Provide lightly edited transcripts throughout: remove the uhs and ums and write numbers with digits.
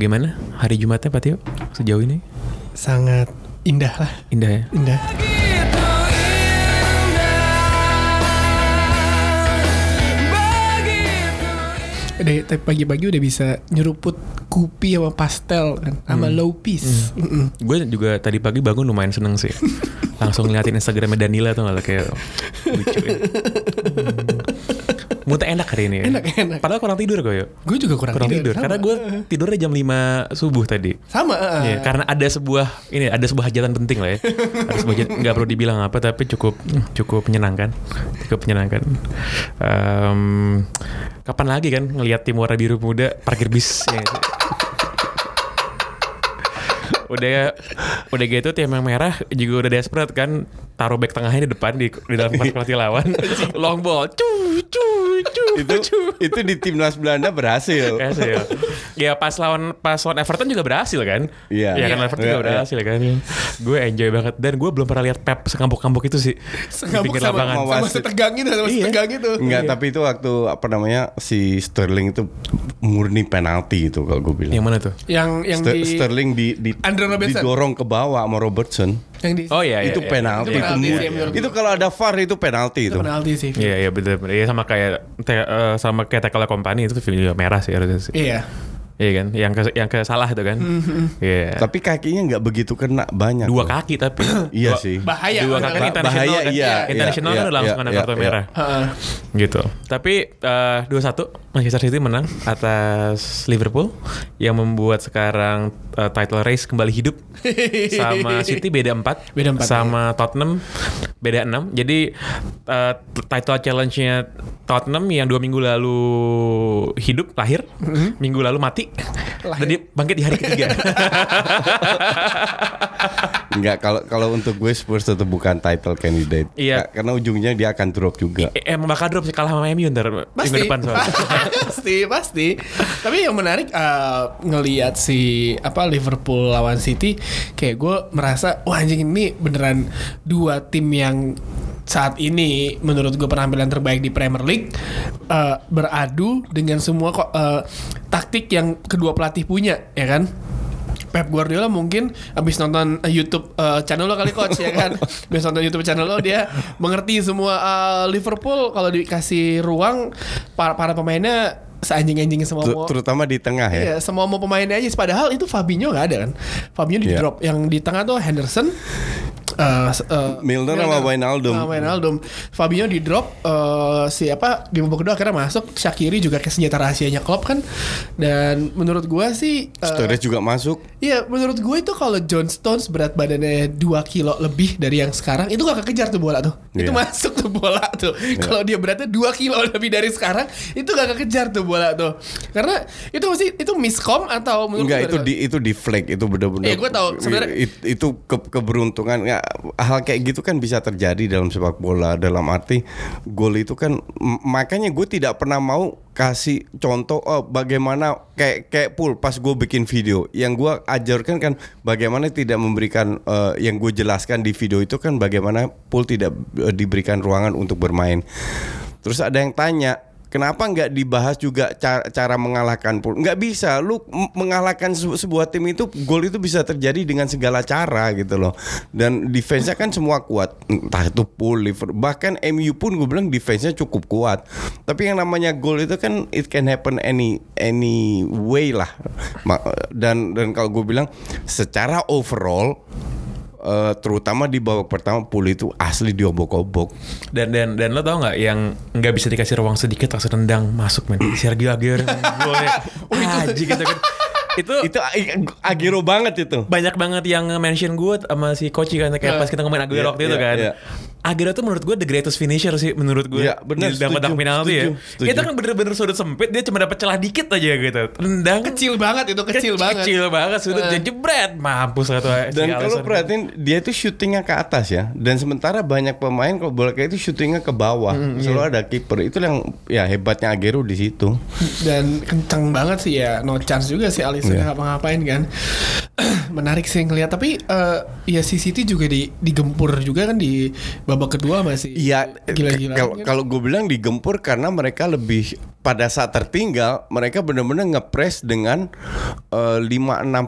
Bagaimana hari Jumatnya Pak Tio sejauh ini? Sangat indah lah. Indah ya? Indah. Pagi-pagi udah bisa nyeruput kopi sama pastel kan, sama low piece. Gue juga tadi pagi bangun lumayan seneng sih. Langsung ngeliatin Instagramnya Danila tuh gak kayak lucu ya. Muntah enak hari ini ya. Enak. Padahal kurang tidur gue yuk. Gue juga kurang tidur. Karena gue tidurnya jam 5 subuh tadi. Sama. Ya, karena ada sebuah hajatan penting lah ya. Ada sebuah hajatan, gak perlu dibilang apa, tapi cukup menyenangkan. Kapan lagi kan ngelihat tim warna biru muda parkir bis. Ya. Udah gitu tim yang merah juga udah desperate kan, taruh back tengahnya di depan di dalam kotak lawan. Long ball. Itu di timnas Belanda berhasil. Ya pas lawan Everton juga berhasil kan? Iya. Kan Everton juga berhasil kan. Gue enjoy banget dan gue belum pernah lihat Pep sekampuk-kampuk itu sih. Sekampuk sama setegang itu, Enggak, tapi itu waktu si Sterling itu murni penalti itu kalau gue bilang. Yang mana tuh? Yang Sterling di didorong ke bawah sama Robertson. Itu penalti. Itu kalau ada VAR itu penalti itu. Penalti sih. Iya benar. Iya sama kayak tackle company itu video merah sih harusnya sih. Iya. Iya kan, yang ke salah itu kan. Yeah. Tapi kakinya nggak begitu kena banyak. Dua kaki tapi. Iya sih. Bahaya. Dua kaki internasional kan. Internasional kan langsung kena kartu merah. Gitu. Tapi 2-1 Manchester City menang atas Liverpool yang membuat sekarang title race kembali hidup. Sama City beda 4. Sama Tottenham beda 6. Jadi title challenge-nya Tottenham yang 2 minggu lalu lahir, minggu lalu mati. Dan dia bangkit di hari ketiga. Enggak, kalau untuk gue Spurs tetap bukan title candidate. Iya. Karena ujungnya dia akan drop juga. Emang bakal drop sih, kalah sama MU ntar minggu depan soalnya. Pasti. Tapi yang menarik ngelihat si Liverpool lawan City, kayak gue merasa wah anjing ini beneran dua tim yang saat ini menurut gue penampilan terbaik di Premier League, beradu dengan semua taktik yang kedua pelatih punya, ya kan? Pep Guardiola mungkin abis nonton YouTube channel lo kali coach ya kan, abis nonton YouTube channel lo dia mengerti semua. Liverpool kalau dikasih ruang para pemainnya seanjing-anjingnya semua, terutama di tengah ya. Iya, semua mau pemainnya aja. Padahal itu Fabinho nggak ada kan? Fabinho di drop, yang di tengah tuh Henderson. Milner sama Wijnaldum. Fabinho di drop, di babak kedua akhirnya masuk. Shaqiri juga ke senjata rahasianya Klopp kan. Dan menurut gue sih Sturridge juga masuk. Iya, menurut gue itu kalau John Stones berat badannya 2 kilo lebih dari yang sekarang, itu gak kekejar tuh bola tuh. Itu masuk tuh bola tuh. Kalau dia beratnya 2 kilo lebih dari sekarang, itu gak kekejar tuh bola tuh. Karena itu mesti itu miskom atau enggak, itu di flag. Itu benar-benar gue tahu sebenarnya itu keberuntungan. Hal kayak gitu kan bisa terjadi dalam sepak bola, dalam arti gol itu kan makanya gue tidak pernah mau kasih contoh bagaimana kayak pool pas gue bikin video yang gue ajarkan kan bagaimana tidak memberikan yang gue jelaskan di video itu kan bagaimana pool tidak diberikan ruangan untuk bermain. Terus ada yang tanya, kenapa nggak dibahas juga cara mengalahkan Pool? Nggak bisa, lu mengalahkan sebuah tim itu, gol itu bisa terjadi dengan segala cara gitu loh. Dan defense-nya kan semua kuat, entah itu Pool, Liverpool, bahkan MU pun gue bilang defense-nya cukup kuat. Tapi yang namanya gol itu kan it can happen any way lah. Dan kalau gue bilang secara overall, terutama di babak pertama Pool itu asli diobok-obok. Dan lo tau nggak yang nggak bisa dikasih ruang sedikit langsung tendang masuk men. Sergio Agüero golnya aji gitu kan. Itu Agüero banget itu. Banyak banget yang mention gue sama si Koci kan, kayak pas kita ngomongin Agüero waktu itu kan. Agüero tuh menurut gue the greatest finisher sih menurut gue. Iya bener, setuju, penalti setuju, ya. Setuju. Kita kan bener-bener sudut sempit, dia cuma dapat celah dikit aja gitu. Tendang kecil banget itu, kecil banget. Kecil banget sudut, jebret, mampus lah tuh. Dan kalau perhatiin dia tuh syutingnya ke atas ya. Dan sementara banyak pemain kalau bola kayak itu syutingnya ke bawah. Selalu ada kiper. Itu yang ya hebatnya Agüero di situ. Dan kencang banget sih ya, no chance juga sih Alisson ngapa-ngapain kan. Menarik sih ngelihat, tapi ya si City juga digempur juga kan di babak kedua masih. Iya, kalau gue bilang digempur karena mereka lebih pada saat tertinggal mereka benar-benar ngepres dengan 5-6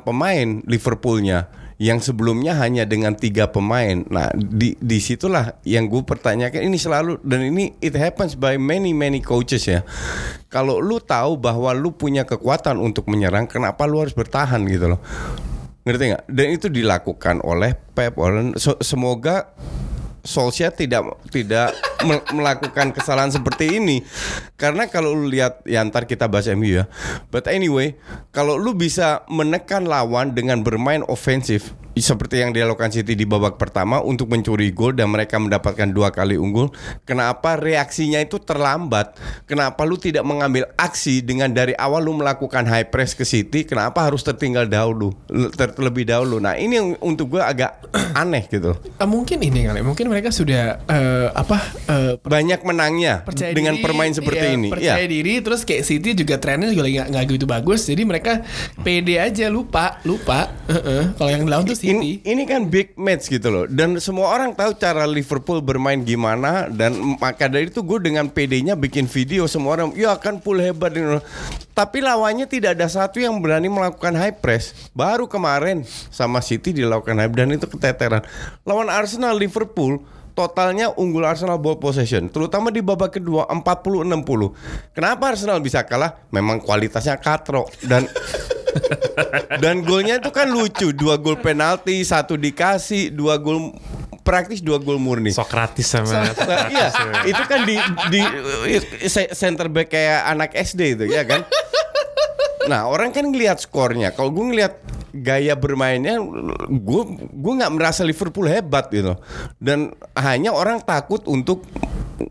pemain Liverpoolnya yang sebelumnya hanya dengan 3 pemain. Nah, di situlah yang gue pertanyakan ini selalu, dan ini it happens by many coaches ya. Kalau lu tahu bahwa lu punya kekuatan untuk menyerang, kenapa lu harus bertahan gitu loh. Ngerti gak? Dan itu dilakukan oleh Pep. Semoga Solskjaer tidak melakukan kesalahan seperti ini. Karena kalau lu lihat ya, ntar kita bahas MU ya. But anyway, kalau lu bisa menekan lawan dengan bermain ofensif seperti yang dilakukan City di babak pertama untuk mencuri gol dan mereka mendapatkan 2 kali unggul, kenapa reaksinya itu terlambat? Kenapa lu tidak mengambil aksi dengan dari awal lu melakukan high press ke City? Kenapa harus tertinggal terlebih dahulu? Nah, ini yang untuk gue agak aneh gitu. Mungkin ini kali, mungkin mereka sudah banyak menangnya dengan permain seperti ini. Percaya diri, terus kayak City juga trennya juga nggak gitu bagus, jadi mereka pede aja, lupa. Kalau yang lawan tuh City. Ini kan big match gitu loh, dan semua orang tahu cara Liverpool bermain gimana, dan maka dari itu gue dengan PD-nya bikin video semua orang, ya kan Pool hebat. Tapi lawannya tidak ada satu yang berani melakukan high press. Baru kemarin sama City dilakukan high press dan itu keteteran. Lawan Arsenal, Liverpool totalnya unggul Arsenal ball possession, terutama di babak kedua 40-60. Kenapa Arsenal bisa kalah? Memang kualitasnya katrok. Dan golnya itu kan lucu, 2 gol penalti, 1 dikasih, 2 gol praktis, 2 gol murni. Sokratis sama Sokratis. Iya, itu kan di center back kayak anak SD itu ya kan. Nah, orang kan ngelihat skornya. Kalau gue ngelihat gaya bermainnya, gue nggak merasa Liverpool hebat gitu. Dan hanya orang takut untuk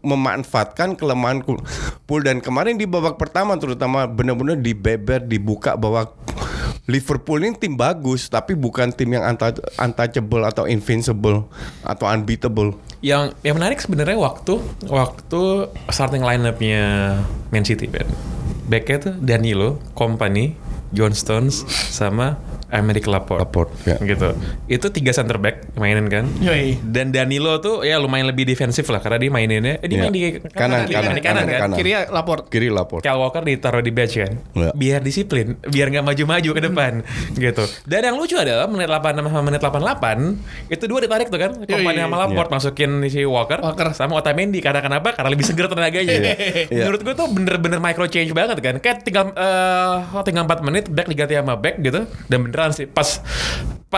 memanfaatkan kelemahan Liverpool. Dan kemarin di babak pertama terutama benar-benar dibeber, dibuka bahwa Liverpool ini tim bagus tapi bukan tim yang untouchable atau invincible atau unbeatable. Yang menarik sebenarnya waktu starting line-up-nya Man City Ben. Backnya tuh Danilo, Kompany, Jones, sama Aymeric Laporte ya. Gitu. Itu 3 center back mainan kan. Yoi. Dan Danilo tuh ya lumayan lebih defensif lah karena dia maininnya main di kanan. Kiri Laporte. Kyle Walker ditaruh di bench kan. Ya. Biar disiplin, biar enggak maju-maju ke depan gitu. Dan yang lucu adalah menit 86 sama menit 88 itu 2 ditarik tuh kan. Kompany sama Laporte masukin si Walker sama Otamendi karena kenapa? Karena lebih seger tenaganya. Menurut gue tuh bener-bener micro change banget kan. Kayak tinggal 4 menit back diganti sama back gitu, dan bener sih pas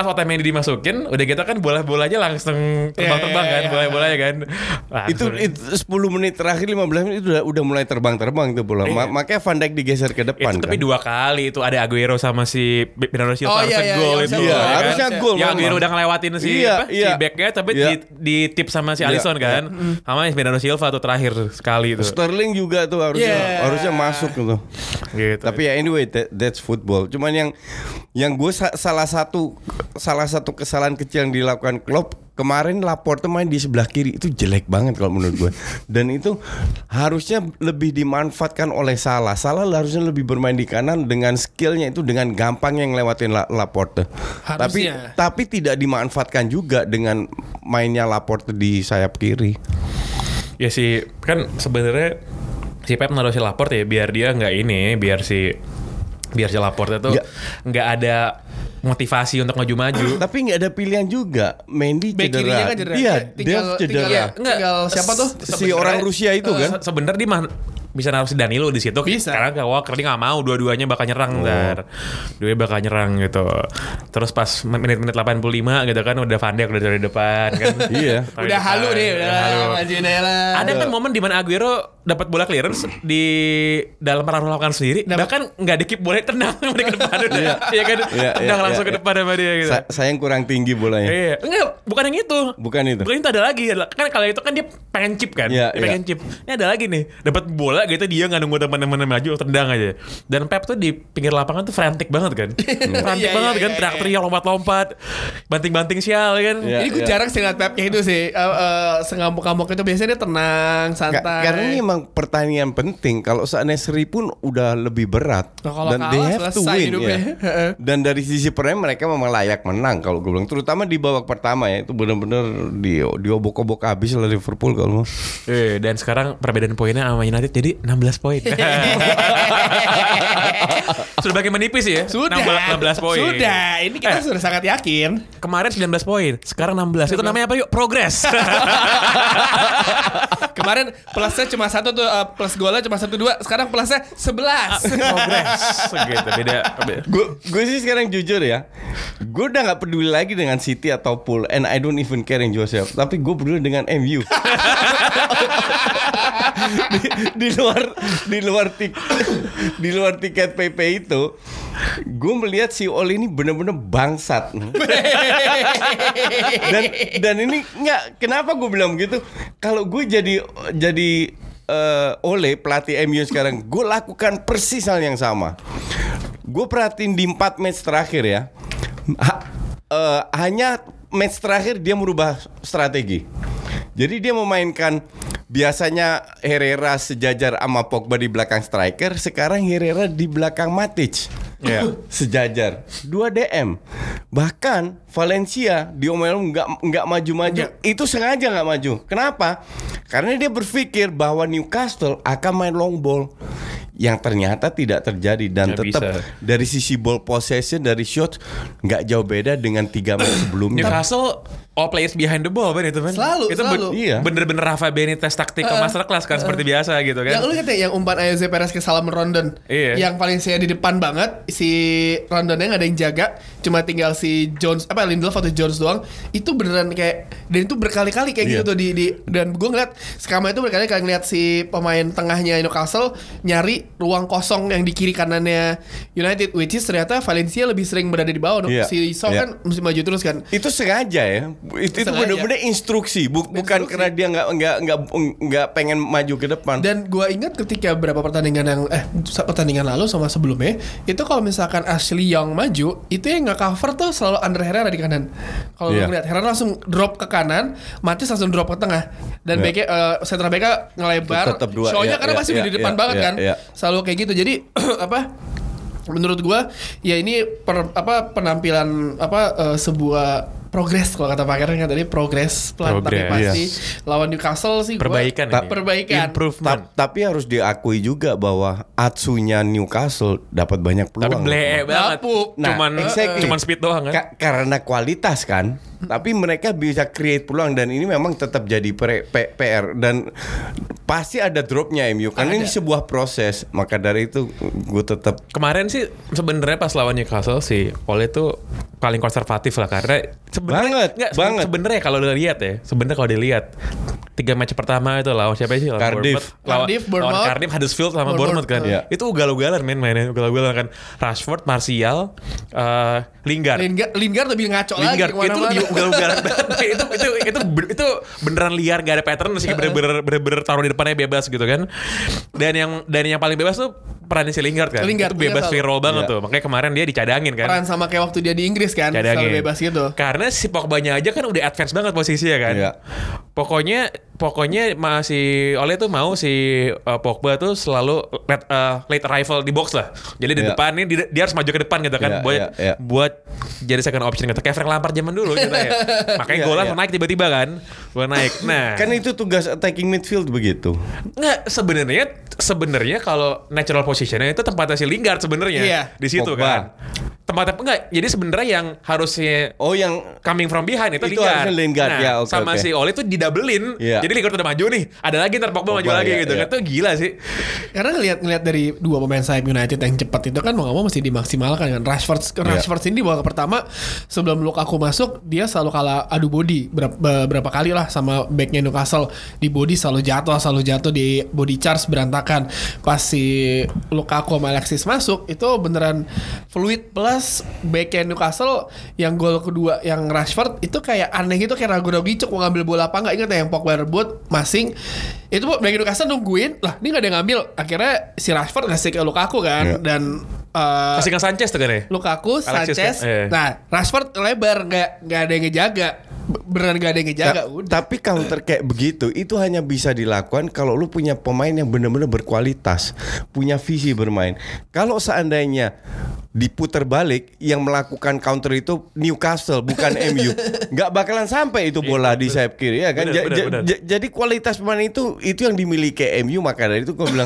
Otamendi dimasukin udah gitu kan bola-bolanya langsung terbang-terbang kan. Bola-bolanya kan itu 10 menit terakhir, 15 menit itu udah mulai terbang-terbang tuh bola. Makanya Van Dijk digeser ke depan itu kan? Tapi 2 kali itu ada Agüero sama si Bernardo Silva gol itu harusnya gol yang Agüero udah ngelewatin si backnya tapi ditip sama si Alisson kan sama Bernardo Silva tuh terakhir sekali itu. Sterling juga tuh harusnya masuk tuh gitu. Tapi ya anyway that's football. Cuman yang gue salah satu kesalahan kecil yang dilakukan Klopp kemarin, Laporte main di sebelah kiri itu jelek banget kalau menurut gue. Dan itu harusnya lebih dimanfaatkan oleh Salah. Salah harusnya lebih bermain di kanan dengan skillnya itu, dengan gampangnya ngelewatin Laporte. Harusnya. Tapi tidak dimanfaatkan juga dengan mainnya Laporte di sayap kiri. Ya sih kan sebenarnya si Pep naruh si Laporte ya biar dia nggak ini, biar si Laporte itu nggak ada motivasi untuk maju-maju. Tapi nggak ada pilihan juga. Mendy cedera. Kan iya, dia cedera. Tinggal siapa tuh? Si orang Rusia itu kan. Sebenarnya dia bisa naruh si Danilo di situ karena Walker dia nggak mau, dua-duanya bakal nyerang ntar. Dua-duanya bakal nyerang gitu. Terus pas menit-menit 85 gitu kan udah Van Dijk udah dari depan kan. Iya. Udah halu deh. Ada kan momen di mana Agüero dapat bola clearance di dalam ranah lawan sendiri, bahkan nggak dikip bola, tendang ke depan, ya kan, tendang langsung ke depan sama dia gitu. Saya yang kurang tinggi bolanya. Iya, enggak, bukan yang itu. Bukan itu. Bukan itu, ada lagi. Kan kalau itu kan dia pengen chip kan, pengen chip. Ini ada lagi nih, dapat bola gitu dia nggak nunggu teman-teman maju, tendang aja. Dan Pep tuh di pinggir lapangan tuh frantic banget kan, frantic banget kan, teriak-teriak, lompat-lompat, banting-banting sial kan. Ini gue jarang sih ngeliat Pepnya itu sih, sengamuk-ngamuk itu biasanya dia tenang, santai. Karena ini pertandingan penting. Kalau seandainya seri pun udah lebih berat, dan kalah, they have to win ya. Dan dari sisi peran mereka memang layak menang kalau gue bilang, terutama di babak pertama ya, itu benar-benar diobok-obok habis lah Liverpool kalau mau. Dan sekarang perbedaan poinnya sama United jadi 16 poin. Sudah makin menipis ya. Sudah 16 poin. Sudah, ini kita sudah sangat yakin. Kemarin 19 poin, sekarang 16. Itu namanya apa yuk? Progress. Kemarin plusnya cuma 1 tuh, plus golnya cuma 1-2. Sekarang plusnya 11. Progress. Gitu, beda. Gue sih sekarang jujur ya, gue udah gak peduli lagi dengan City atau Pool, and I don't even care yang Joseph. Tapi gue peduli dengan MU. Di luar tiket PP itu, gue melihat si Oli ini benar-benar bangsat. dan ini nggak, kenapa gue bilang gitu? Kalau gue jadi Ole pelatih MU sekarang, gue lakukan persis hal yang sama. Gue perhatiin di 4 match terakhir ya, hanya match terakhir dia merubah strategi. Jadi dia memainkan, biasanya Herrera sejajar sama Pogba di belakang striker, sekarang Herrera di belakang Matic. Yeah. Sejajar 2 DM. Bahkan Valencia diomelin enggak maju-maju. Yeah. Itu sengaja enggak maju. Kenapa? Karena dia berpikir bahwa Newcastle akan main long ball, yang ternyata tidak terjadi. Dan tetap dari sisi ball possession, dari shot, gak jauh beda dengan 3 match sebelumnya. Newcastle all players behind the ball kan, itu kan Selalu. Iya. Bener-bener Rafa Benitez tactical masterclass kan, seperti biasa gitu kan. Yang lu lihat ya, yang umpan Ayoze Perez ke Salomon Rondon, yang paling saya di depan banget, si Rondonnya gak ada yang jaga, cuma tinggal si Jones, Lindelof atau Jones doang. Itu beneran kayak, dan itu berkali-kali kayak gitu tuh dan gue ngeliat Skama itu berkali-kali ngeliat si pemain tengahnya Newcastle nyari ruang kosong yang di kiri kanannya United, which is ternyata Valencia lebih sering berada di bawah. Si Son kan mesti maju terus kan. Itu sengaja ya. Itu benar-benar instruksi, bukan karena dia enggak pengen maju ke depan. Dan gua ingat ketika berapa pertandingan yang pertandingan lalu sama sebelumnya, itu kalau misalkan Ashley Young maju, itu yang enggak cover tuh selalu Andre Herrera di kanan. Kalau ngelihat Herrera langsung drop ke kanan, Matis langsung drop ke tengah, dan beke sentra beka ngelebar. Show-nya karena masih di depan banget kan. Selalu kayak gitu. Jadi menurut gue ya ini penampilan sebuah progres, kalau kata Pak Karen kan tadi, progres pelan tapi pasti. Lawan Newcastle sih perbaikan. Improvement. Tapi harus diakui juga bahwa Atsunya Newcastle dapat banyak peluang. Tapi bleh banget. Cuman speed doang kan. Karena kualitas kan. Tapi mereka bisa create peluang, dan ini memang tetap jadi PR, dan pasti ada dropnya MU karena ini sebuah proses. Maka dari itu gue tetap, kemarin sih sebenarnya pas lawan Newcastle si Ole tuh paling konservatif lah, karena sebenarnya kalau dilihat ya, sebenarnya kalau dilihat 3 match pertama itu lawan siapa sih? Lawan Cardiff, Huddersfield sama Bournemouth kan. Itu ugal-ugalan mainnya, ugal-ugalan kan. Rashford, Martial, Lingard lebih ngaco lagi. Itu lebih ugal-ugalan. itu beneran liar, gak ada pattern, masih bener-bener taruh di depannya bebas gitu kan. Dan yang paling bebas tuh peran si Lingard kan. Itu bebas free roll banget tuh. Makanya kemarin dia dicadangin kan. Peran sama kayak waktu dia di Inggris kan, selalu bebas gitu. Karena si Pogba-nya aja kan udah advance banget posisinya kan. Pokoknya masih Ole tuh mau si Pogba tuh selalu late arrival di box lah. Jadi di depan ini dia harus maju ke depan gitu kan, buat jadi second option gitu. Kayak Frank Lampard zaman dulu gitu ya. Makanya golan naik tiba-tiba kan. Golan naik. Nah, kan itu tugas attacking midfield begitu. Enggak, sebenarnya kalau natural positionnya itu tempatnya si Lingard sebenarnya di situ Pogba. Kan. tempatnya enggak. Jadi sebenarnya yang harusnya yang coming from behind itu Lingard. Nah, ya, okay, sama si Ole tuh didabelin. Yeah. Jadi Lingard udah maju nih. Ada lagi ntar Pogba maju lagi gitu. Itu gila sih. Karena ngelihat dari dua pemain sayap United yang cepat itu kan mau enggak mau mesti dimaksimalkan kan. Rashford ini di babak pertama sebelum Lukaku masuk dia selalu kalah adu body berapa kali lah sama backnya Newcastle. Di body selalu jatuh di body charge berantakan. Pas si Lukaku sama Alexis masuk itu beneran fluid plus backnya Newcastle yang gol kedua yang Rashford itu kayak aneh gitu, kayak ragu-ragu gicuk mau ngambil bola apa enggak. Ingat ya yang Pogba rebut masing itu backnya Newcastle nungguin lah, ini enggak ada yang ngambil, akhirnya si Rashford ngasih ke Lukaku kan, dan kasih ke Sanchez tuh kan ya? Lukaku, Alexis, Sanchez kan? Nah Rashford lebar, nggak ada yang ngejaga, beneran nggak ada yang ngejaga. Tapi counter kayak begitu itu hanya bisa dilakukan kalau lu punya pemain yang benar-benar berkualitas, punya visi bermain. Kalau seandainya diputar balik yang melakukan counter itu Newcastle bukan MU, nggak bakalan sampai itu bola di sayap kiri ya kan. Jadi kualitas pemain itu yang dimiliki MU, maka dari itu gue bilang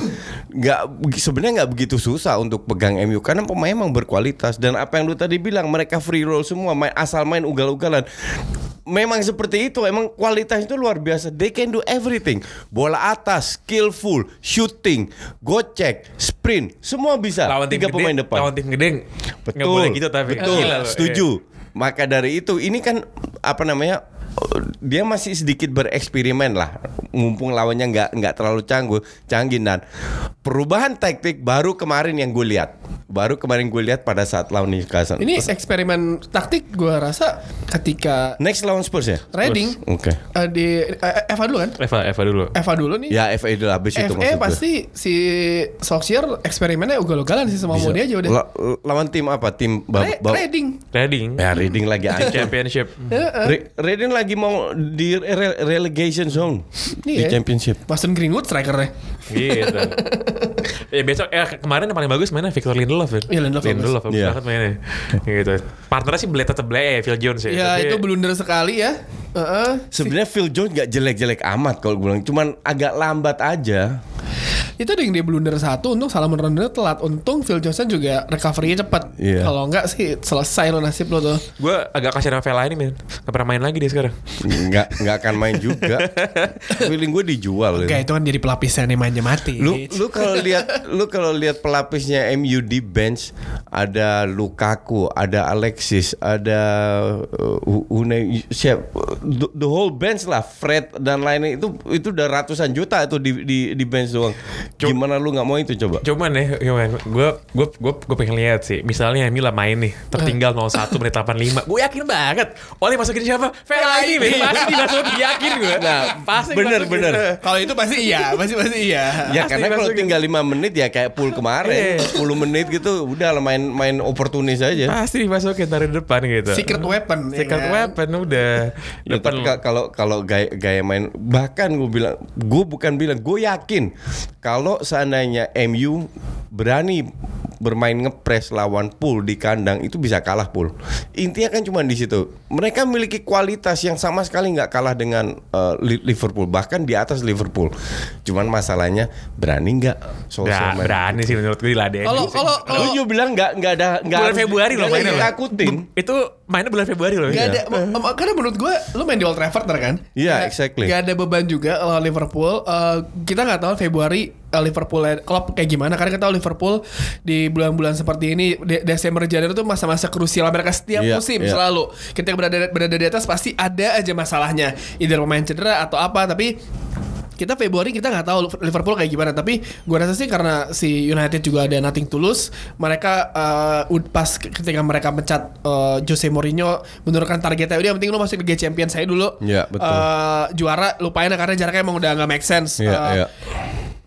sebenarnya nggak begitu susah untuk pegang MU karena pemain emang berkualitas. Dan apa yang lu tadi bilang mereka free roll semua, asal main ugal-ugalan. Memang seperti itu, emang kualitas itu luar biasa. They can do everything. Bola atas, skillful, shooting, gocek, sprint, semua bisa. Lawan tiga pemain depan. Lawan tim gede nggak boleh gitu tapi. Betul, setuju. Maka dari itu, ini kan dia masih sedikit bereksperimen lah, mumpung lawannya nggak terlalu canggih. Dan perubahan taktik baru kemarin gue lihat pada saat lawan Newcastle ini eksperimen taktik gue rasa ketika next lawan Spurs ya, Reading. Oke. Di FA dulu kan, FA dulu nih ya, FA dulu abis itu pasti si Solskjaer eksperimennya ugal-ugalan sih, semua dia aja udah lawan tim apa tim Reading ya, Reading lagi Championship. Reading lagi mau di relegation zone di Championship. Mason Greenwood strikernya. Gitu. Ya besok kemarin yang paling bagus mainnya Victor Lindelof. Iya Lindelof banget mainnya. Gitu. Partnernya sih belet Phil Jones ya. Ya itu blunder sekali ya. Sebenarnya Phil Jones enggak jelek-jelek amat kalau gue bilang, cuman agak lambat aja. Itu ada yang dia blunder satu, untung salah menerusnya telat, untung Phil Jones juga recovery-nya cepat. Yeah. Kalau enggak sih selesai lo nasib lo tuh. Gue agak kasihan sama Vela ini, men. Gak pernah main lagi dia sekarang. Enggak akan main juga. Feeling gue dijual. Oke, itu kan jadi pelapisnya nih mainnya mati. Lu kalau lihat pelapisnya MU di bench ada Lukaku, ada Alexis, ada the whole bench lah, Fred dan lainnya itu udah ratusan juta itu di bench doang. Gimana lu nggak mau itu coba? Cuman ya, gue pengen lihat sih. Misalnya Mila main nih, tertinggal 0-1 menit 85. Gue yakin banget. Oleh masukin siapa? Fellaini. Pasti dimasukin, yakin gue. Nah, pasti. Bener. Kalau itu pasti iya. Ya pasti, karena kalau tinggal 5 menit ya kayak pool kemarin, 10 menit gitu, udah main oportunis aja. Pasti dimasukin dari depan gitu. Secret weapon udah. Ya, kalau gaya main, bahkan gue yakin. Kalau seandainya MU berani bermain ngepres lawan Pool di kandang, itu bisa kalah Pool. Intinya kan cuma di situ. Mereka memiliki kualitas yang sama sekali nggak kalah dengan Liverpool, bahkan di atas Liverpool. Cuman masalahnya berani nggak? Nggak berani sih menurut gue diladenin. Kalau lu bilang nggak. Bulan Februari loh mainnya. Ditakutin. Itu mainnya bulan Februari loh. Nggak ada. Karena menurut gue lu main di Old Trafford kan? Iya, exactly. Nggak ada beban juga lawan Liverpool. Kita nggak tahu Februari Liverpool klub kayak gimana, karena kita tahu Liverpool di bulan-bulan seperti ini, Desember Januari itu masa-masa krusial mereka setiap musim selalu. Ketika berada di atas pasti ada aja masalahnya, either pemain cedera atau apa, tapi kita Februari kita nggak tahu Liverpool kayak gimana, tapi gue rasa sih karena si United juga ada nothing to lose, mereka pas ketika mereka mencat Jose Mourinho menurunkan targetnya, udah yang penting lu masuk Liga Champions saya dulu, juara lupain karena jaraknya emang udah nggak make sense.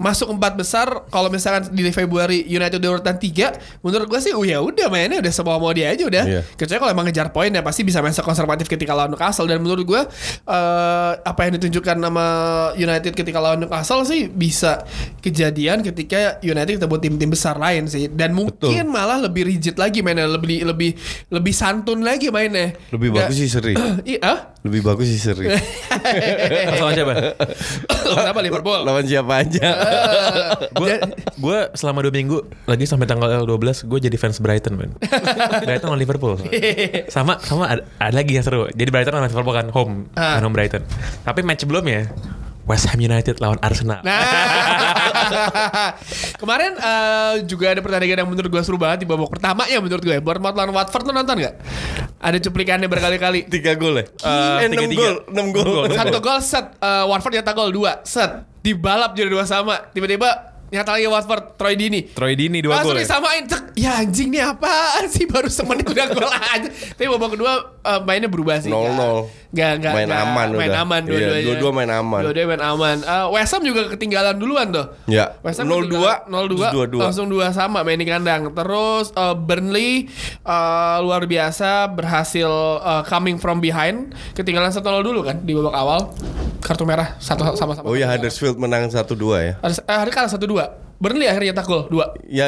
Masuk 4 besar kalau misalkan di Februari United urutan 3, menurut gue sih ya udah mainnya udah semua mau dia aja udah. Kecuali kalau emang ngejar poin ya pasti bisa main konservatif ketika lawan Newcastle, dan menurut gue apa yang ditunjukkan sama United ketika lawan Newcastle sih bisa kejadian ketika United ketemu tim-tim besar lain sih, dan mungkin malah lebih rigid lagi mainnya, lebih santun lagi mainnya. Lebih bagus sih seri. Lawan siapa? Lawan Liverpool. Lawan siapa aja? Gue selama 2 minggu lagi sampai tanggal 12 gue jadi fans Brighton, man. Brighton lawan Liverpool. Sama ada lagi yang seru. Jadi Brighton lawan Liverpool kan home, kan home Brighton. Tapi match sebelumnya West Ham United lawan Arsenal. Nah, kemarin juga ada pertandingan yang menurut gue seru banget di babak pertama ya, menurut gue. Bournemouth lawan Watford, lo nonton nggak? Ada cuplikannya berkali-kali. 3 gol ya? 6 gol. 1 gol set, Watford nyetak gol 2 set. Dibalap jadi 2 sama. Tiba-tiba nyata lagi Watford, Troy Dini 2 gol. Langsung disamain. Ya anjing, nih apaan sih, baru semenit udah gol aja. Tapi babak kedua mainnya berubah sih. 0-0. Enggak. Main aman dua-duanya. Iya, dua-dua main aman. West Ham juga ketinggalan duluan tuh. Ya. West Ham 0-2. Langsung 2 sama main di kandang. Terus Burnley luar biasa berhasil coming from behind. Ketinggalan 1-0 dulu kan di babak awal. Kartu merah satu sama-sama. Oh iya, Huddersfield menang 1-2 ya. Hari kalah 1-2. Burnley akhirnya tak gol 2. Ya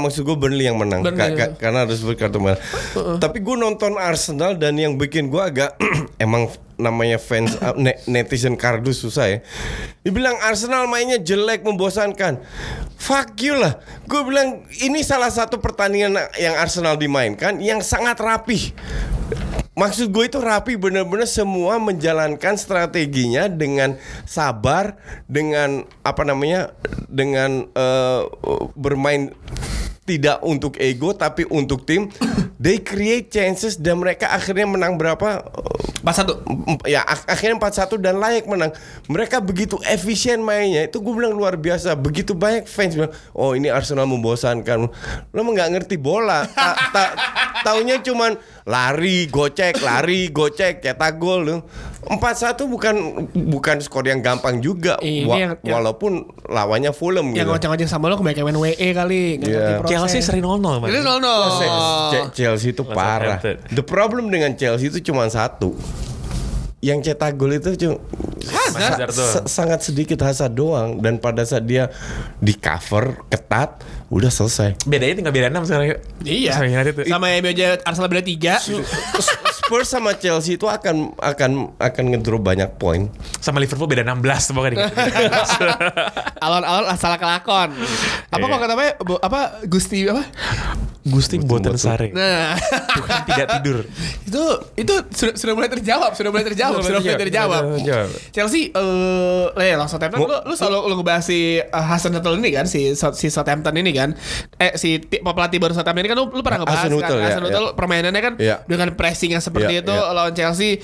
maksud gue Burnley yang menang. Burnley, karena Huddersfield kartu merah. Tapi gue nonton Arsenal dan yang bikin gue agak emang namanya fans netizen kardus susah ya. Dibilang Arsenal mainnya jelek, membosankan. Fuck you lah. Gue bilang ini salah satu pertandingan yang Arsenal dimainkan yang sangat rapih. Maksud gue itu rapi, benar-benar semua menjalankan strateginya dengan sabar, dengan bermain tidak untuk ego tapi untuk tim. They create chances dan mereka akhirnya menang berapa? 4-1. Ya, akhirnya 4-1 dan layak menang. Mereka begitu efisien mainnya. Itu gue bilang luar biasa. Begitu banyak fans bilang, "Oh, ini Arsenal membosankan." Lo enggak ngerti bola. Taunya cuman lari, gocek, cetak gol lu. 4-1 bukan skor yang gampang juga. Walaupun lawannya Fulham gitu. Yang ngoceng-ngoceng sama lo kebanyakan WE kali. Yeah. Chelsea sering 0-0. Ini 0-0. Chelsea itu parah. The problem dengan Chelsea itu cuma satu. Yang cetak gol itu cuma sangat sedikit, Hazard doang, dan pada saat dia di cover ketat udah selesai. Bedanya tinggal beda 6 sekarang. Iya. Sama aja Arsenal beda 3. Spurs sama Chelsea itu akan ngedrop banyak poin. Sama Liverpool beda 16 semoga nih. Alon-alon asal kelakon. Apa kok katanya Gusti Mboten Sare. Nah, bukan tidak tidur. Itu sudah mulai terjawab, sudah mulai terjawab. Chelsea Southampton lu selalu ngebahas Hasan Hutel ini kan, si Southampton ini kan. Si pelatih baru Southampton ini kan lu pernah ngebahas Hasan Hutel kan. Hasan Hutel permainannya kan dengan pressing yang seperti itu lawan Chelsea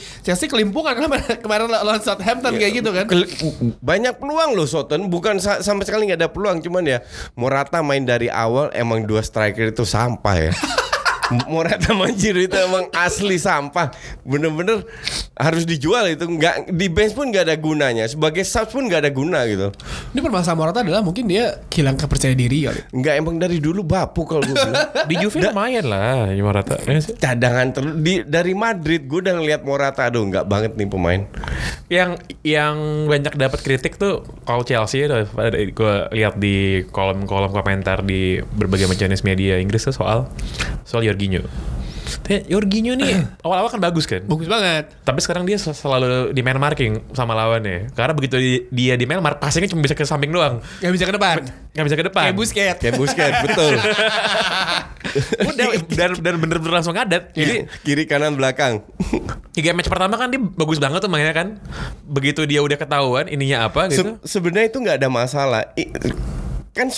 kelimpungan kemarin lawan Southampton kayak gitu kan. Banyak peluang lo Southampton, bukan sama sekali enggak ada peluang, cuman ya Morata main dari awal emang 2 striker itu sampah ya. Morata Manjiro itu emang asli sampah. Bener-bener harus dijual itu. Nggak, di bench pun nggak ada gunanya. Sebagai subs pun nggak ada guna gitu. Ini permasalahan Morata adalah mungkin dia hilang kepercayaan diri kali. Nggak, emang dari dulu bapuk kalau gue bilang. Di Juve lumayan lah Morata. Cadangan dari Madrid gue udah ngeliat Morata. Aduh, nggak banget nih pemain. Yang banyak dapat kritik tuh kalau Chelsea, gue lihat di kolom-kolom komentar di berbagai macam jenis media Inggris tuh soal Jorginho nih awal-awal kan bagus banget, tapi sekarang dia selalu di man marking sama lawannya, karena begitu dia di man mark passingnya cuma bisa ke samping doang, nggak bisa ke depan kayak Busquets betul. Udah dan bener-bener langsung ngadat kiri kanan belakang. 3 match pertama kan dia bagus banget tuh mainnya kan, begitu dia udah ketahuan ininya apa gitu. Sebenarnya itu nggak ada masalah kan,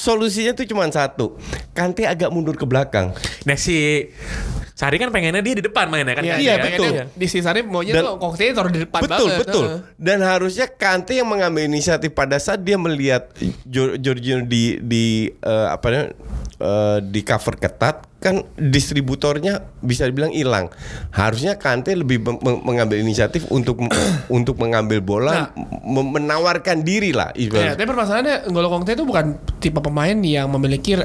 solusinya tuh cuma satu. Kante agak mundur ke belakang. Nah si Sari kan pengennya dia di depan mainnya kan. Iya kan? Betul. Kan? Di si Sari maunya tuh koknya taruh di depan banget. Betul. Dan harusnya Kante yang mengambil inisiatif pada saat dia melihat Jorginho di cover ketat. Kan distributornya bisa dibilang hilang. Harusnya Kante lebih mengambil inisiatif untuk mengambil bola, menawarkan diri lah. Tapi permasalahannya N'Golo Kante itu bukan tipe pemain yang memiliki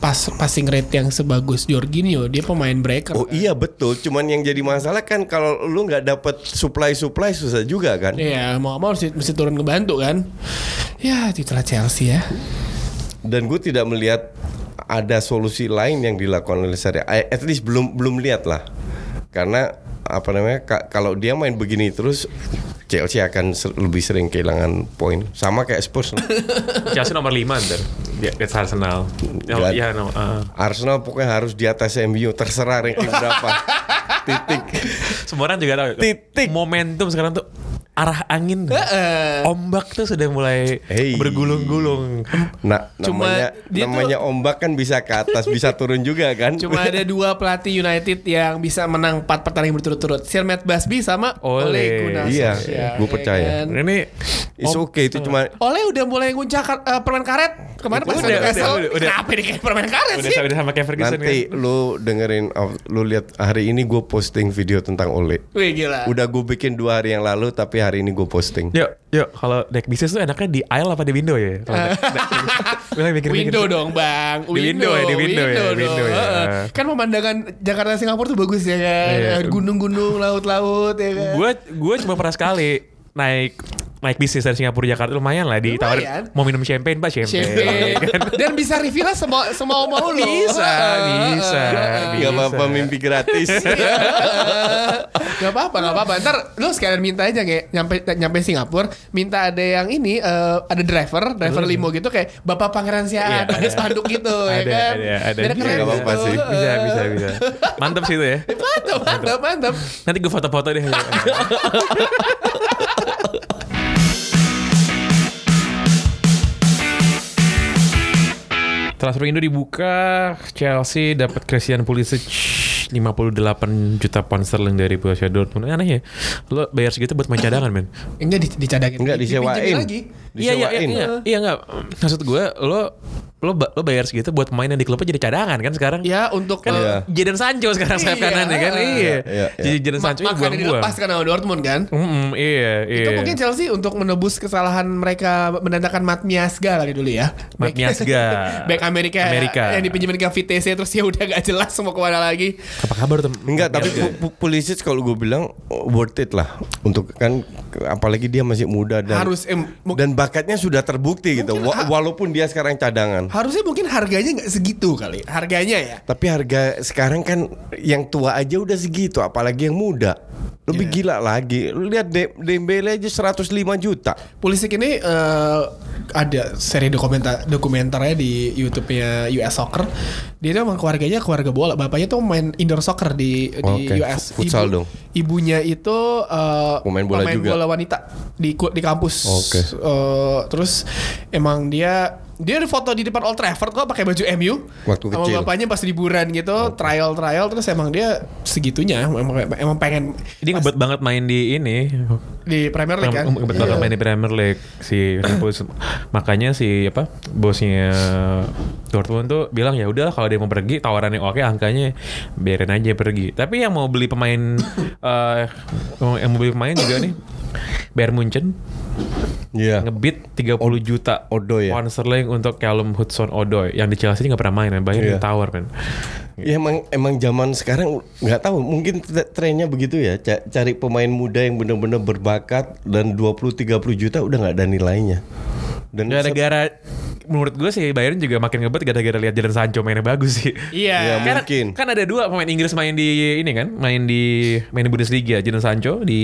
passing rate yang sebagus Jorginho. Dia pemain breaker. Oh kan? Iya betul. Cuman yang jadi masalah kan kalau lu nggak dapat supply susah juga kan. Iya, mau mesti turun ke bantu kan. Ya itulah Chelsea ya. Dan gue tidak melihat ada solusi lain yang dilakukan oleh Sarri. At least belum lihat lah. Karena kalau dia main begini terus Chelsea akan lebih sering kehilangan poin. Sama kayak Spurs. Chelsea nomor 5 ntar. That's Arsenal. Ya, no, Arsenal pokoknya harus di atas MU, terserah ranking berapa. Titik. Semua orang juga tahu. Titik. Momentum sekarang tuh arah angin, ombak tuh sudah mulai bergulung-gulung. Nah, namanya ombak kan bisa ke atas, bisa turun juga kan. Cuma ada dua pelatih United yang bisa menang 4 pertandingan berturut-turut, Sir Matt Busby sama Ole Gunnar Solskjaer. Iya, gue percaya. Ini it's okay, itu cuma Ole udah mulai nguncak permen karet. Kemarin pas Newcastle, kenapa dikasih permen karet sih? Udah sama kayak Ferguson. Nanti kan? Lu dengerin, lu lihat hari ini gue posting video tentang Ole. Wih gila. Udah gue bikin 2 hari yang lalu, tapi hari ini gue posting. Yuk, kalau deck bisnis tuh enaknya di aisle apa di window ya? Window dong bang. Window. Kan pemandangan Jakarta Singapura tuh bagus ya kan. Gunung-gunung, laut-laut ya kan. Gue cuma pernah sekali naik bisnis dari Singapura Jakarta, lumayan lah ditawarin mau minum champagne pak, dan bisa refill semau-mau lo. Bisa. Gak apa-apa mimpi gratis. Gak apa-apa. Ntar lo sekalian minta aja kayak nyampe Singapura, minta ada yang ini ada driver limo gitu kayak Bapak Pangeran Siaan, ada spanduk gitu ya kan. Ada keren gitu. Bisa. Mantap sih itu ya. Mantap. Nanti gue foto-foto deh. Transfer Indo dibuka, Chelsea dapat Christian Pulisic 58 juta pound sterling dari Borussia Dortmund. Aneh ya, lo bayar segitu buat main cadangan men? Enggak dicadangin. Enggak disewain. Iya enggak. Maksud gue lo bayar segitu buat main yang di klubnya jadi cadangan kan sekarang? Ya untuk kan Jadon Sancho sekarang sayap kanan ya kan? Iya. Jadi Jadon Sancho makanya dilepas karena Dortmund kan? Iya. Itu mungkin Chelsea untuk menebus kesalahan mereka mendatangkan Matt Miazga lagi dulu ya. Matt Miazga. Back Amerika yang dipinjemin ke VTC terus ya udah gak jelas semua kemana lagi. Apa kabar tuh? Enggak, tapi Pulisic kalau gue bilang worth it lah untuk kan apalagi dia masih muda dan harus dan bakatnya sudah terbukti gitu walaupun dia sekarang cadangan. Harusnya mungkin harganya gak segitu kali. Harganya ya. Tapi harga sekarang kan yang tua aja udah segitu, apalagi yang muda. Lebih gila lagi. Lu lihat Dembele aja 105 juta. Pulisic ini ada seri dokumentarnya di YouTube-nya US Soccer. Dia tuh emang keluarga bola. Bapaknya tuh main indoor soccer di US. Futsal dong. Ibunya itu pemain bola wanita di kampus. Okay. Terus emang dia ada foto di depan Old Trafford kok pakai baju MU waktu sama kecil. Bapaknya pas liburan gitu, trial terus emang dia segitunya emang pengen. Dia ngebet banget main di Premier League kan. Ngebet banget main di Premier League si bos. Makanya si bosnya Dortmund tuh bilang ya udah kalau dia mau pergi tawarannya oke, angkanya biarin aja pergi. Tapi yang mau beli pemain juga nih Bayern Munchen. Ngebit 30 juta pound sterling untuk Callum Hudson-Odoi yang di Chelsea ini enggak pernah main, Bayern ditawar men. Ya emang zaman sekarang enggak tahu mungkin trennya begitu ya, cari pemain muda yang benar-benar berbakat dan 20-30 juta udah enggak ada nilainya. Dan gara-gara menurut gue sih Bayern juga makin ngebet gara-gara lihat Jadon Sancho mainnya bagus sih. Iya. Mungkin. Kan ada 2 pemain Inggris main di ini kan, main di Bundesliga, Jadon Sancho di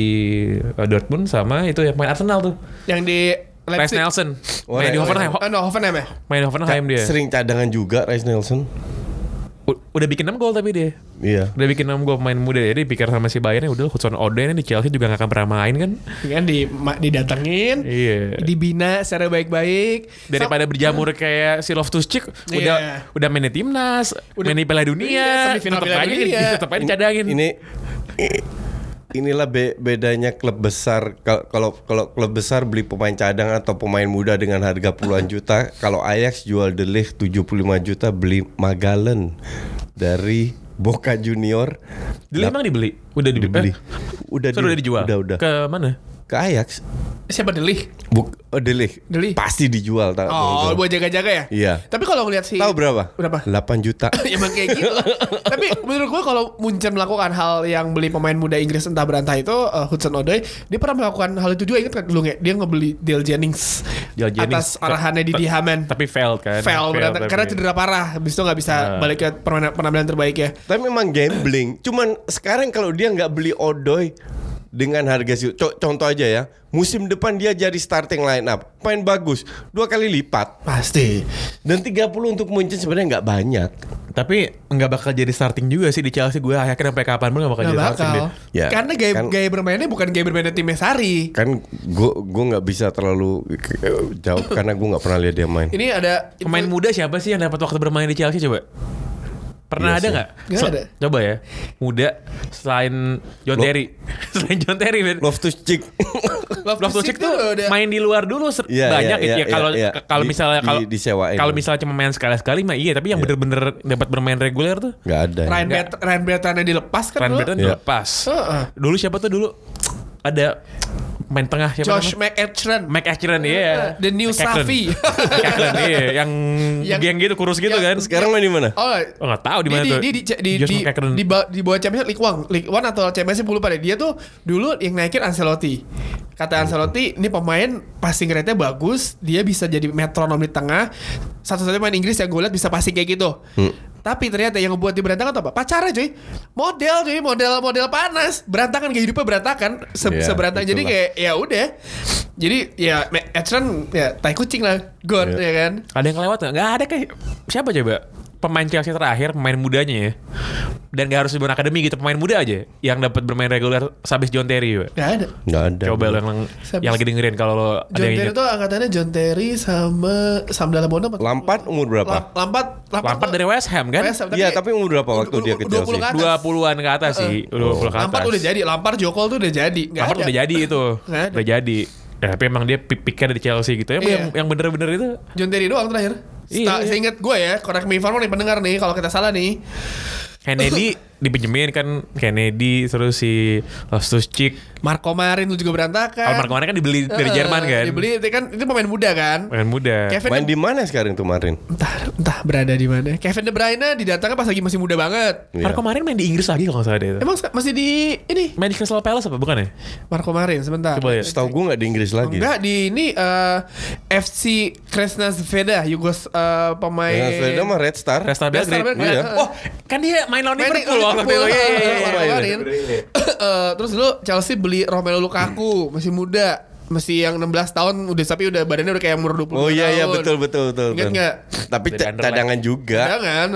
Dortmund sama itu yang main Arsenal tuh. Yang di Reiss Nelson. Main di Hoffenheim. Hoffenheim ya. Main Hoffenheim dia. Sering cadangan juga Reiss Nelson. Udah bikin 6 gol tapi dia. Iya. Udah bikin 6 gol pemain muda. Jadi pikir sama si Bayernnya udah Hudson-Odoi ini di Chelsea juga enggak akan pernah main kan. Kan didatengin, dibina secara baik-baik daripada berjamur kayak si Loftus-Cheek udah main di timnas, main di Piala Dunia, tetap aja dicadangin. Inilah bedanya klub besar. Kalau klub besar beli pemain cadang atau pemain muda dengan harga puluhan juta. Kalau Ajax jual De Ligt 75 juta beli Magalhaen dari Boca Junior. De Ligt emang dibeli? Udah dibeli. Udah dijual. Udah. Ke mana? Ke Ajax. Siapa De Ligt? De Ligt. Pasti dijual. Buat jaga-jaga ya? Iya. Tapi kalau ngeliat sih tahu berapa? 8 juta. Emang kayak gitu. Tapi menurut gue kalau Munchen melakukan hal yang beli pemain muda Inggris entah berantah itu Hudson-Odoi, dia pernah melakukan hal itu juga. Ingat kan dulu dia ngebeli Dale Jennings atas arahannya Didi Hamann. Tapi fail, karena cedera parah. Habis itu gak bisa balik ke penampilan terbaik ya. Tapi memang gambling. Cuman sekarang kalau dia gak beli Odoi dengan harga contoh aja ya, musim depan dia jadi starting line up, main bagus, 2 kali lipat pasti. Dan 30 untuk Munchen sebenarnya nggak banyak. Tapi nggak bakal jadi starting juga sih di Chelsea. Gue akhirnya sampai kapan pun nggak bakal jadi starting ya, karena gaya bermainnya bukan gaya bermainnya timnya Sarri. Kan gue nggak bisa terlalu jauh karena gue nggak pernah lihat dia main. Ini ada pemain muda siapa sih yang dapat waktu bermain di Chelsea coba? Pernah ada nggak? Nggak ada. Coba ya, muda selain John Terry, selain John Terry, Loftus-Cheek. Loftus-Cheek tuh main di luar dulu banyak ya. Kalau misalnya kalau misalnya cuma main sekali-sekali mah iya, tapi yang bener-bener dapat bermain reguler tuh nggak ada. Ryan Bertrand yang dilepas kan? Ryan Bertrand dilepas. Dulu siapa tuh dulu? Ada main tengah siapa? Josh McEachran. McEachran iya. The new Safi. McEachran iya, yang gitu kurus gitu kan. Sekarang main di mana? Oh enggak tahu di mana tuh. Di bawah Champions League 1 atau Champions League 10 pada dia tuh dulu yang naikin Ancelotti. Kata Ancelotti, ini pemain passing rate-nya bagus, dia bisa jadi metronom di tengah. Satu-satunya main Inggris yang gue lihat bisa passing kayak gitu. Tapi ternyata yang buat dia berantakan atau apa? Pacarnya cuy. Model panas. Berantakan, kayak hidupnya berantakan. Seberantakan. Jadi kayak ya udah. Jadi ya Edson ya tai kucing lah. Gone ya kan. Ada yang lewat enggak? Ada kayak siapa coba? Pemain Chelsea terakhir, pemain mudanya ya. Dan gak harus di akademi gitu, pemain muda aja yang dapat bermain reguler sehabis John Terry. Gak ada. Coba lo yang lagi dengerin kalau lo ada yang ingat. John Terry tuh angatannya John Terry sama Sam Dalabona. Lampard umur berapa? Lampard dari West Ham kan? Iya, tapi umur berapa waktu dia ke Chelsea? 20-an ke atas sih. Lampard udah jadi, Lampard Jokol tuh udah jadi. Lampard udah jadi itu. Udah jadi. Ya, tapi emang dia pikir dari Chelsea gitu ya. Yang bener-bener itu John Terry doang terakhir. Seingat gue ya, correct me if I'm wrong nih pendengar nih kalau kita salah nih. Kennedy dipinjemin kan, Kennedy terus si Loftus-Cheek, Marco Marin lu juga berantakan. Kalau Marco Marin kan dibeli dari Jerman kan. Dibeli kan, itu pemain muda kan. Pemain muda. Main di mana sekarang tuh Marin? Entah berada di mana. Kevin De Bruyne didatangkan pas lagi masih muda banget. Yeah. Marco Marin main di Inggris lagi kalau nggak salah itu. Emang masih di ini? Main di Crystal Palace apa bukan ya? Marco Marin sebentar. Coba ya. Setahu gue nggak di Inggris lagi. Enggak di ini FC Krasnazveda pemain. Krasnazveda mah Red Star. Red Star iya. Oh kan dia main lawan Liverpool loh. Terus dulu Chelsea beli Romelu Lukaku, masih muda, masih yang 16 tahun udah, tapi udah badannya udah kayak umur 20 tahun. Oh iya betul. Ingat enggak? Tapi cadangan juga. Cadangan,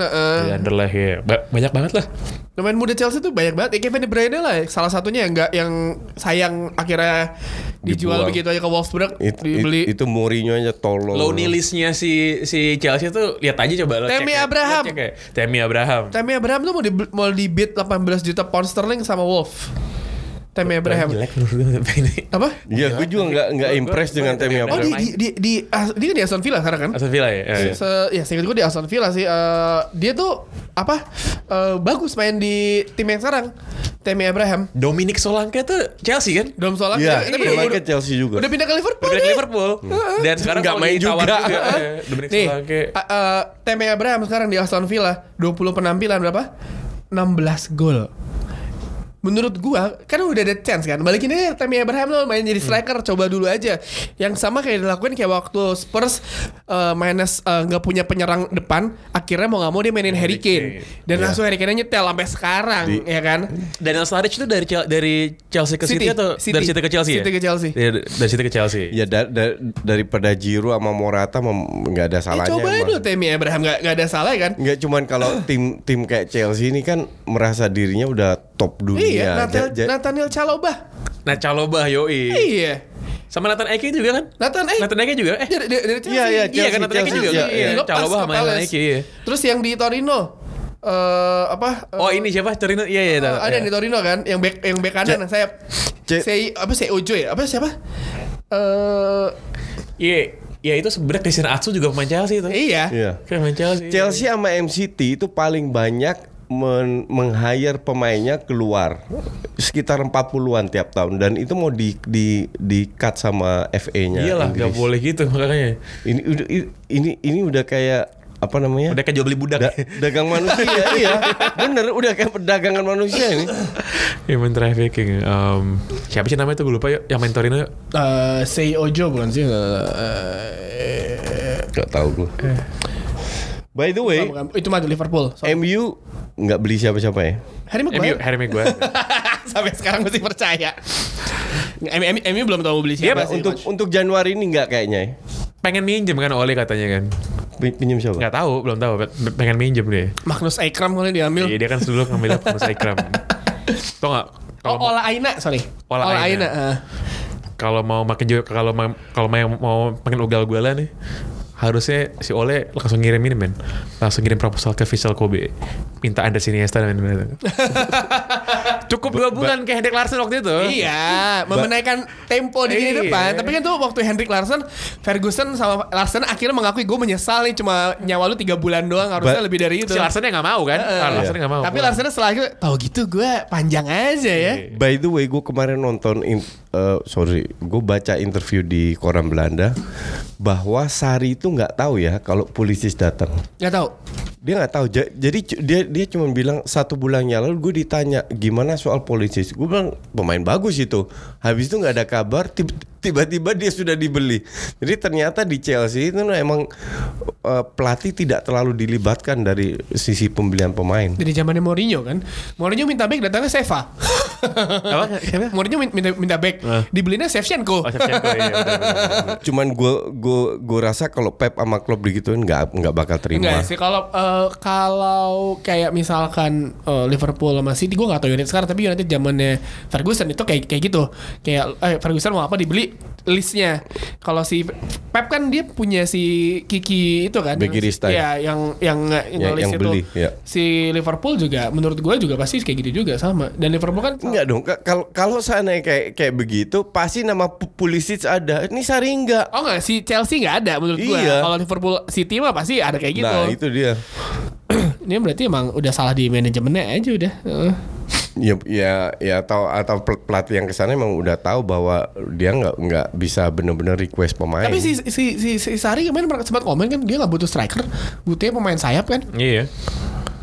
underlah ya. Banyak banget lah. Pemain muda Chelsea tuh banyak banget. Kevin De Bruyne lah salah satunya yang sayang akhirnya dijual begitu aja ke Wolfsburg. Dibeli. Itu Mourinho aja tolong. Lonely listnya si Chelsea tuh lihat aja coba. Tammy Abraham tuh mau dibid 18 juta pound sterling sama Wolf. Tammy Abraham. Apa? Iya, gue juga enggak impress dengan Tammy Abraham. Oh, dia di Aston Villa sekarang kan? Aston Villa ya. Ya, seingat gue di Aston Villa sih. Dia tuh bagus main di tim yang sekarang. Tammy Abraham. Dominic Solanke tuh Chelsea kan? Dom Solanke. Iya, tapi Solanke Chelsea juga. Udah pindah ke Liverpool. Dan sekarang enggak main juga. Dominic Solanke. Tammy Abraham sekarang di Aston Villa, 20 penampilan berapa? 16 gol. Menurut gua kan udah ada chance kan, balikin aja Tammy Abraham lo main jadi striker, coba dulu aja. Yang sama kayak dilakuin kayak waktu Spurs gak punya penyerang depan, akhirnya mau gak mau dia mainin Harry Kane. Dan langsung Harry Kane nyetel sampai sekarang ya kan. Daniel Sturridge itu dari Chelsea ke City atau dari City ke Chelsea ya? City ke Chelsea. Dari City ke Chelsea. Ya daripada Giroud sama Morata gak ada salahnya. Coba dulu Tammy Abraham gak ada salah kan. Gak cuman kalau tim kayak Chelsea ini kan merasa dirinya udah top dunia. Iya, Nathaniel Chalobah. Yoi. Iya. Sama Nathan Ake juga kan? Nathan Ake juga. Iya kan Nathan Ake juga. Iya. Chalobah sama Nathan Ake. Iya. Terus yang di Torino ini siapa? Torino. Iya. Ada yang di Torino kan, yang bek kanan sayap. Siapa? Ya itu sebenarnya Christian Atsu juga pemain Chelsea itu. Iya. Chelsea sama MCT itu paling banyak meng-hire pemainnya keluar sekitar 40-an tiap tahun, dan itu mau di cut sama FA-nya. Iyalah, nggak boleh gitu makanya. Ini udah kayak apa namanya? Udah kayak jual beli budak. Dagang manusia. Iya. Bener, udah kayak perdagangan manusia ini. Human trafficking. Siapa sih namanya itu gue lupa, yang mentorinnya? Sei Ojo bukan sih? Gak tau gue. By the way, itu mah Liverpool. MU nggak beli siapa-siapa ya? Harry Maguire. Sampai sekarang masih percaya. MU belum tahu mau beli siapa sih. Untuk Januari ini nggak kayaknya. Pengen minjem kan Ole katanya kan. Pinjam siapa? Nggak tahu, belum tahu. Pengen minjem deh. Magnus Ekram boleh diambil. Iya, dia kan dulu ngambil Magnus Ekram. Tau nggak? Ola Aina. Kalau mau pengen ugal guala nih, harusnya si Ole langsung ngirim ini men, langsung ngirim proposal ke Vissel Kobe, minta Andres Iniesta men. Cukup 2 bulan kayak Henrik Larsson waktu itu. Iya, memenaikan tempo di lini depan. Tapi kan tuh waktu Henrik Larsson, Ferguson sama Larsson akhirnya mengakui, gue menyesal nih, cuma nyawa lu 3 bulan doang, harusnya lebih dari itu. Si Larsonnya nggak mau kan? Larsonnya nggak mau. Tapi Larsonnya setelah itu, tahu gitu gue panjang aja ya. By the way, gue kemarin nonton, gue baca interview di koran Belanda bahwa Sarri itu nggak tahu ya kalau polisi datang. Nggak tahu. Dia nggak tahu. Jadi dia cuma bilang 1 bulan yang lalu gue ditanya gimana soal polisi. Gue bilang pemain bagus itu. Habis itu nggak ada kabar. Tiba-tiba dia sudah dibeli. Jadi ternyata di Chelsea itu emang pelatih tidak terlalu dilibatkan dari sisi pembelian pemain. Dari zamannya Mourinho kan. Mourinho minta back datangnya Seva. Mourinho minta back. Dibelinya Shevchenko. Cuman gue rasa kalau Pep sama Klopp digituin nggak bakal terima. Nggak sih kalau kayak misalkan Liverpool sama City, gue nggak tahu United sekarang, tapi United zamannya Ferguson itu kayak gitu, kayak Ferguson mau apa dibeli listnya. Kalau si Pep kan dia punya si Kiki itu kan, Begirista ya, yang list itu beli, ya. Si Liverpool juga menurut gue juga pasti kayak gitu juga sama. Dan Liverpool kan nggak dong, kalau sana kayak begitu pasti nama Pulisic ada, ini Sarri nggak. Oh nggak, si Chelsea nggak ada menurut gue. Kalau Liverpool City mah pasti ada kayak gitu. Nah itu dia. Ini berarti emang udah salah di manajemennya aja udah. Ya atau pelatih yang kesana emang udah tahu bahwa dia nggak bisa benar-benar request pemain. Tapi si Sarri kemarin sempat komen kan, dia nggak butuh striker, butuhnya pemain sayap kan. Iya.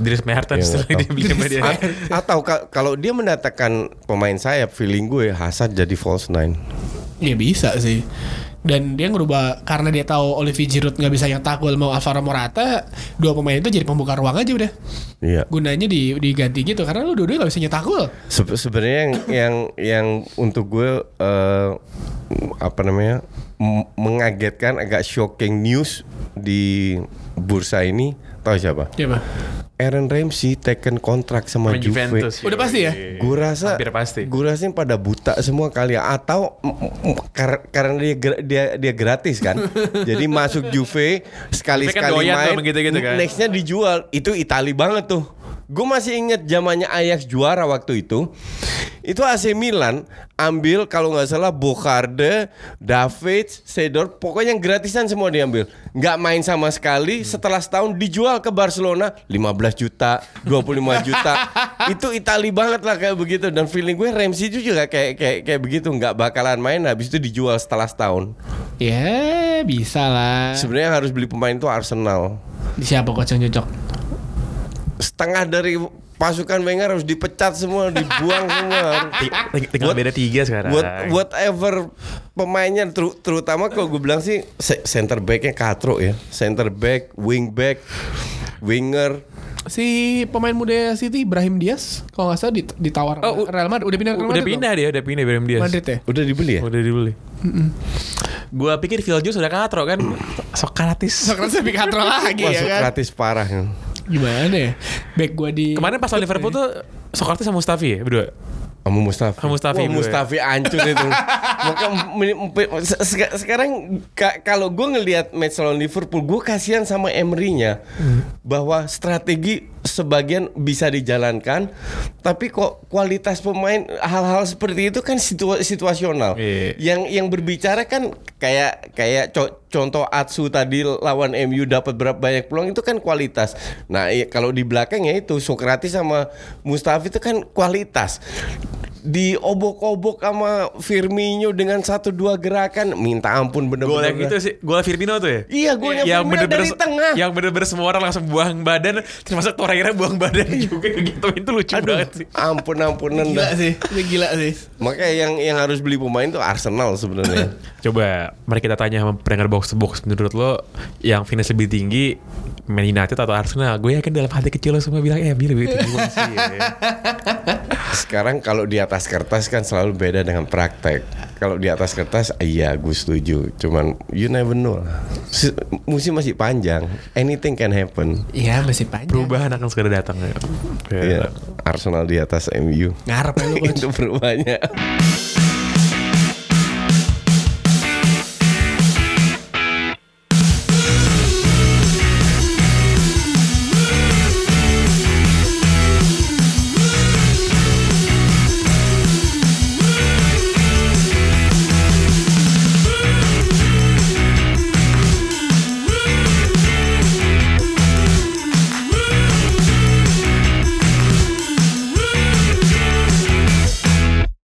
Dries Mertens dia beli sama dia. Atau kalau dia mendatangkan pemain sayap, feeling gue Hazard jadi false nine. Ya bisa sih. Dan dia ngerubah karena dia tahu Olivier Giroud nggak bisa nyetak gol, mau Alvaro Morata, 2 pemain itu jadi pembuka ruang aja udah. Iya. Gunanya diganti gitu karena lu dua-duanya nggak bisa nyetak gol. Sebenarnya yang untuk gue mengagetkan, agak shocking news di bursa ini, tahu siapa? Siapa? Aaron Ramsey taken kontrak sama Juve. Udah pasti ya? Gue rasa pada buta semua kali ya. Atau karena dia gratis kan. Jadi masuk Juve sekali-sekali main gitu kan? Nextnya dijual. Itu Itali banget tuh. Gue masih inget zamannya Ajax juara waktu itu. Itu AC Milan ambil kalau nggak salah Bogarde, Davids, Seedorf, pokoknya yang gratisan semua diambil. Nggak main sama sekali. Setelah setahun dijual ke Barcelona 15 juta, 25 juta. Itu Itali banget lah kayak begitu. Dan feeling gue Ramsey juga kayak begitu, nggak bakalan main. Habis itu dijual setelah setahun. Ya bisa lah. Sebenarnya harus beli pemain itu Arsenal. Siapa coach yang cocok? Setengah dari pasukan Wenger harus dipecat semua, dibuang semua. Tinggal beda 3 sekarang. Whatever pemainnya, terutama kalau gue bilang sih center backnya Katro ya, center back, winger. Si pemain muda City Brahim Diaz kalau nggak salah ditawar Real Madrid, udah pindah Brahim Diaz. Madrid ya? Udah dibeli ya? Udah dibeli. Gue pikir Viljo sudah Katro kan, Sokratis lebih Katro lagi. Wah, ya kan? Sokratis parah kan. Gimana ya? Back gue di kemarin pas Liverpool tuh Sokratis sama Mustafi ya berdua. Sama Mustafi. Wah, Mustafi hancur itu. Sekarang kalau gue ngelihat match lawan Liverpool, gue kasihan sama Emery-nya bahwa strategi sebagian bisa dijalankan, tapi kok kualitas pemain, hal-hal seperti itu kan situasional. Yang berbicara kan kayak contoh Atsu tadi lawan MU dapat berapa banyak peluang itu kan kualitas. Nah, kalau di belakangnya itu Sokratis sama Mustafi itu kan kualitas. diobok-obok sama Firmino dengan 1-2 gerakan, minta ampun bener-bener. Gol itu sih, gol Firmino tuh ya? Iya, golnya Firmino dari tengah. Yang bener-bener semua orang langsung buang badan, termasuk Torreira buang badan juga gitu. Itu lucu banget sih. Ampun-ampunan. Gila sih, ini gila sih. Makanya yang harus beli pemain tuh Arsenal sebenarnya. Coba mari kita tanya sama pendengar box to box, menurut lo yang finish lebih tinggi Man United atau Arsenal? Gue yakin dalam hati kecil lo semua bilang MU lebih tinggi sih. Sekarang kalau di atas kertas kan selalu beda dengan praktek. Kalau di atas kertas iya gue setuju, cuman you never know. Musim masih panjang, anything can happen. Iya masih panjang. Perubahan akan segera datang ya. Arsenal di atas MU. Ngarep ya, itu perubahannya.